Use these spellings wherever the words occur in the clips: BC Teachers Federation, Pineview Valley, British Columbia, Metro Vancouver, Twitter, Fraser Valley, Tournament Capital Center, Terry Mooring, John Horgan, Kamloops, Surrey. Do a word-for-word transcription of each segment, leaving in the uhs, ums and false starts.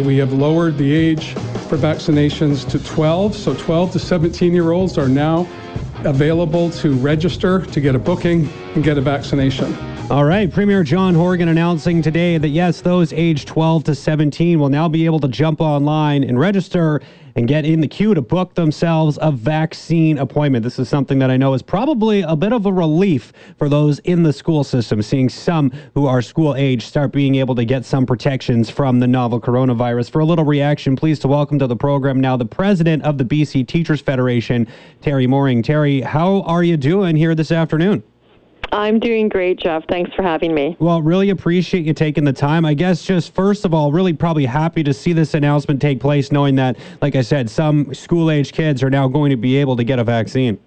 We have lowered the age for vaccinations to twelve, so twelve to seventeen year olds are now available to register to get a booking and get a vaccination. All right, Premier John Horgan announcing today that, yes, those aged twelve to seventeen will now be able to jump online and register and get in the queue to book themselves a vaccine appointment. This is something that I know is probably a bit of a relief for those in the school system, seeing some who are school age start being able to get some protections from the novel coronavirus. For a little reaction, pleased to welcome to the program now the president of the B C Teachers Federation, Terry Mooring. Terry, how are you doing here this afternoon? I'm doing great, Jeff. Thanks for having me. Well, really appreciate you taking the time. I guess just first of all, really probably happy to see this announcement take place, knowing that, like I said, some school-age kids are now going to be able to get a vaccine.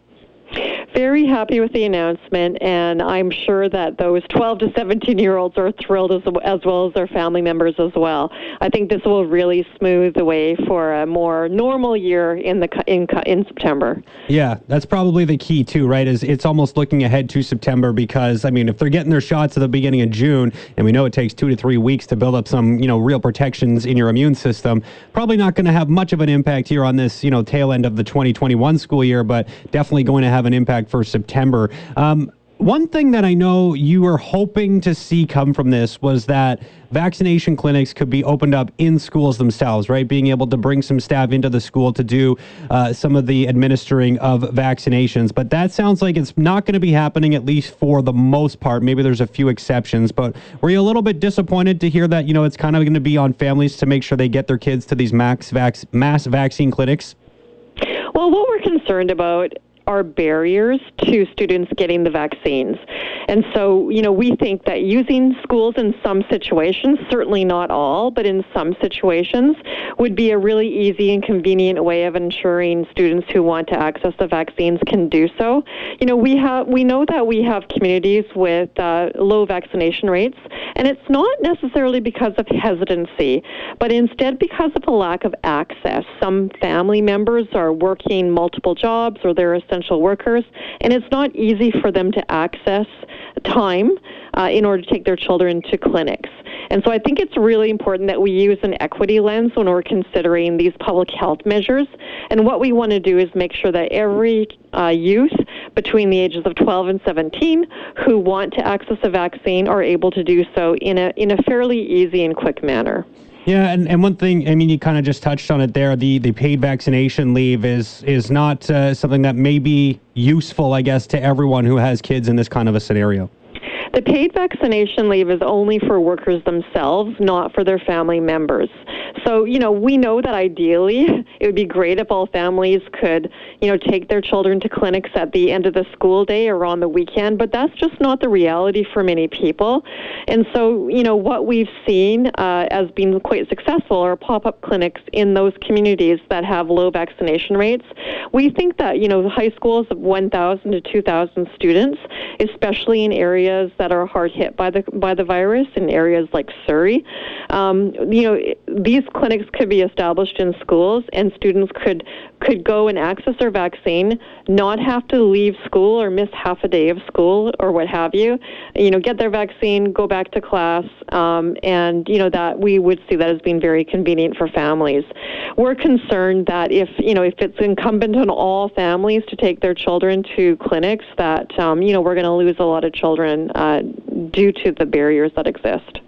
Very happy with the announcement, and I'm sure that those twelve to seventeen year olds are thrilled as, as well as their family members as well. I think this will really smooth the way for a more normal year in the in in September. Yeah, that's probably the key too, right? Is it's almost looking ahead to September, because I mean, if they're getting their shots at the beginning of June, and we know it takes two to three weeks to build up some, you know, real protections in your immune system, probably not going to have much of an impact here on this, you know, tail end of the twenty twenty-one school year, but definitely going to have an impact for September. Um, one thing that I know you were hoping to see come from this was that vaccination clinics could be opened up in schools themselves, right? Being able to bring some staff into the school to do uh, some of the administering of vaccinations. But that sounds like it's not going to be happening, at least for the most part. Maybe there's a few exceptions, but were you a little bit disappointed to hear that, you know, it's kind of going to be on families to make sure they get their kids to these max vac- mass vaccine clinics? Well, what we're concerned about are barriers to students getting the vaccines. And so, you know, we think that using schools in some situations, certainly not all, but in some situations, would be a really easy and convenient way of ensuring students who want to access the vaccines can do so. You know, we have we know that we have communities with uh, low vaccination rates, and it's not necessarily because of hesitancy, but instead because of a lack of access. Some family members are working multiple jobs, or they're essentially workers, and it's not easy for them to access time uh, in order to take their children to clinics. And so I think it's really important that we use an equity lens when we're considering these public health measures. And what we want to do is make sure that every uh, youth between the ages of twelve and seventeen who want to access a vaccine are able to do so in a in a fairly easy and quick manner. Yeah, and, and one thing, I mean, you kind of just touched on it there, the, the paid vaccination leave is is not uh, something that may be useful, I guess, to everyone who has kids in this kind of a scenario. The paid vaccination leave is only for workers themselves, not for their family members. So, you know, we know that ideally it would be great if all families could, you know, take their children to clinics at the end of the school day or on the weekend, but that's just not the reality for many people. And so, you know, what we've seen uh, as being quite successful are pop-up clinics in those communities that have low vaccination rates. We think that, you know, high schools of one thousand to two thousand students, especially in areas that are hard hit by the by the virus, in areas like Surrey, um, you know, these clinics could be established in schools, and students could could go and access their vaccine, not have to leave school or miss half a day of school or what have you. You know, get their vaccine, go back to class, um, and you know that we would see that as being very convenient for families. We're concerned that if you know if it's incumbent on all families to take their children to clinics, that um, you know we're going to lose a lot of children. Uh, Uh, due to the barriers that exist.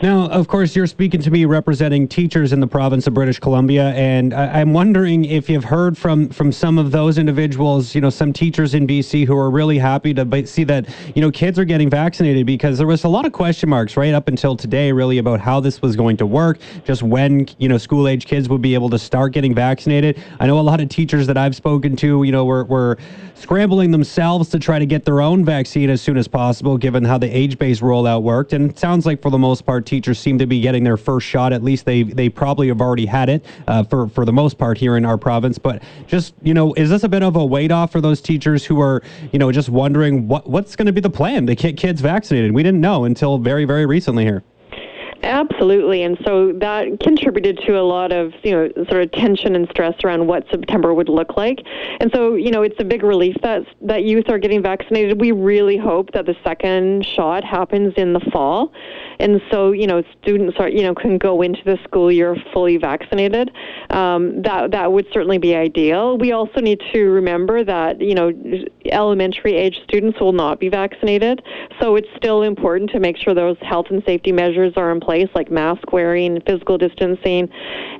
Now, of course, you're speaking to me representing teachers in the province of British Columbia, and I- I'm wondering if you've heard from, from some of those individuals, you know, some teachers in B C who are really happy to b- see that, you know, kids are getting vaccinated, because there was a lot of question marks right up until today, really, about how this was going to work, just when, you know, school-age kids would be able to start getting vaccinated. I know a lot of teachers that I've spoken to, you know, were, were scrambling themselves to try to get their own vaccine as soon as possible, given how the age-based rollout worked, and it sounds like, for the most part, teachers seem to be getting their first shot. At least they they probably have already had it uh, for, for the most part here in our province. But just, you know, is this a bit of a weight off for those teachers who are, you know, just wondering what what's going to be the plan to get kids vaccinated? We didn't know until very, very recently here. Absolutely, and so that contributed to a lot of, you know, sort of tension and stress around what September would look like. And so, you know, it's a big relief that that youth are getting vaccinated. We really hope that the second shot happens in the fall, and so, you know, students are, you know, can go into the school year fully vaccinated. Um, that that would certainly be ideal. We also need to remember that, you know, elementary age students will not be vaccinated, so it's still important to make sure those health and safety measures are in place, like mask wearing, physical distancing.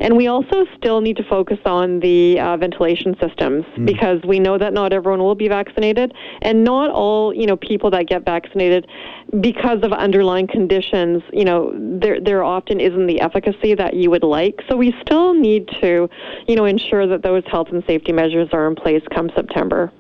And we also still need to focus on the uh, ventilation systems, mm. because we know that not everyone will be vaccinated, and not all, you know, people that get vaccinated, because of underlying conditions, you know, there there often isn't the efficacy that you would like. So we still need to, you know, ensure that those health and safety measures are in place come September.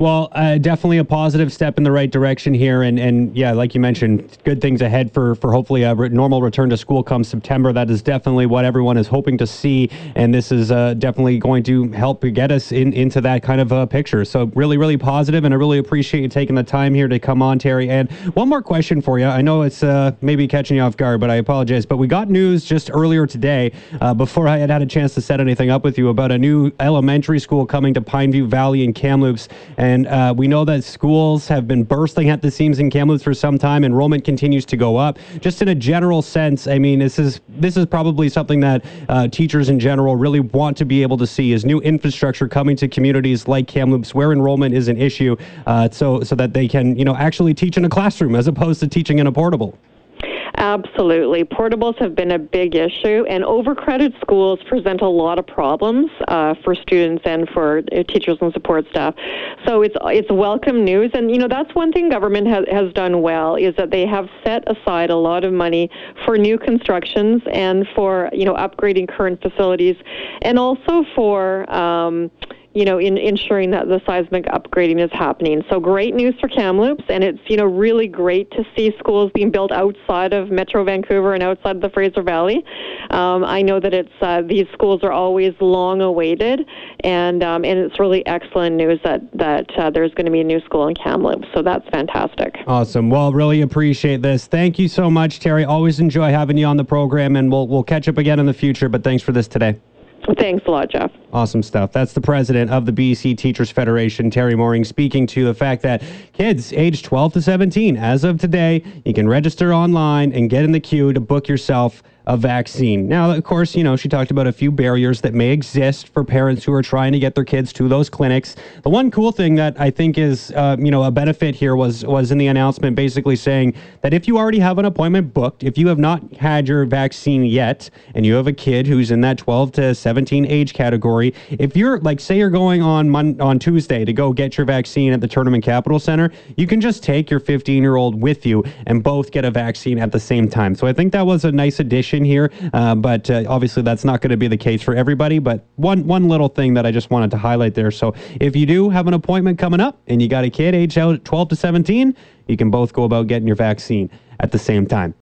Well, uh, definitely a positive step in the right direction here. And, and yeah, like you mentioned, good things ahead for, for hopefully a re- normal return to school come September. That is definitely what everyone is hoping to see. And this is uh, definitely going to help get us in, into that kind of uh, picture. So really, really positive. And I really appreciate you taking the time here to come on, Terry. And one more question for you. I know it's uh, maybe catching you off guard, but I apologize. But we got news just earlier today, uh, before I had had a chance to set anything up with you, about a new elementary school coming to Pineview Valley in Kamloops. And And uh, we know that schools have been bursting at the seams in Kamloops for some time. Enrollment continues to go up. Just in a general sense, I mean, this is this is probably something that uh, teachers in general really want to be able to see, is new infrastructure coming to communities like Kamloops where enrollment is an issue, uh, so so that they can, you know, actually teach in a classroom as opposed to teaching in a portable. Absolutely. Portables have been a big issue, and overcrowded schools present a lot of problems uh, for students and for uh, teachers and support staff. So it's it's welcome news, and you know that's one thing government has, has done well, is that they have set aside a lot of money for new constructions and for, you know, upgrading current facilities, and also for um, you know, in ensuring that the seismic upgrading is happening. So great news for Kamloops, and it's, you know, really great to see schools being built outside of Metro Vancouver and outside of the Fraser Valley. Um, I know that it's uh, these schools are always long awaited, and um, and it's really excellent news that that uh, there's going to be a new school in Kamloops. So that's fantastic. Awesome. Well, really appreciate this. Thank you so much, Terry. Always enjoy having you on the program, and we'll we'll catch up again in the future. But thanks for this today. Thanks a lot, Jeff. Awesome stuff. That's the president of the B C Teachers Federation, Terry Mooring, speaking to the fact that kids aged twelve to seventeen, as of today, you can register online and get in the queue to book yourself a vaccine. Now, of course, you know, she talked about a few barriers that may exist for parents who are trying to get their kids to those clinics. The one cool thing that I think is, uh, you know, a benefit here was was in the announcement basically saying that if you already have an appointment booked, if you have not had your vaccine yet, and you have a kid who's in that twelve to seventeen age category, if you're, like, say you're going on Monday, on Tuesday to go get your vaccine at the Tournament Capital Center, you can just take your fifteen-year-old with you and both get a vaccine at the same time. So I think that was a nice addition here, uh, but uh, obviously that's not going to be the case for everybody, but one one little thing that I just wanted to highlight there. So if you do have an appointment coming up and you got a kid aged out twelve to seventeen, you can both go about getting your vaccine at the same time.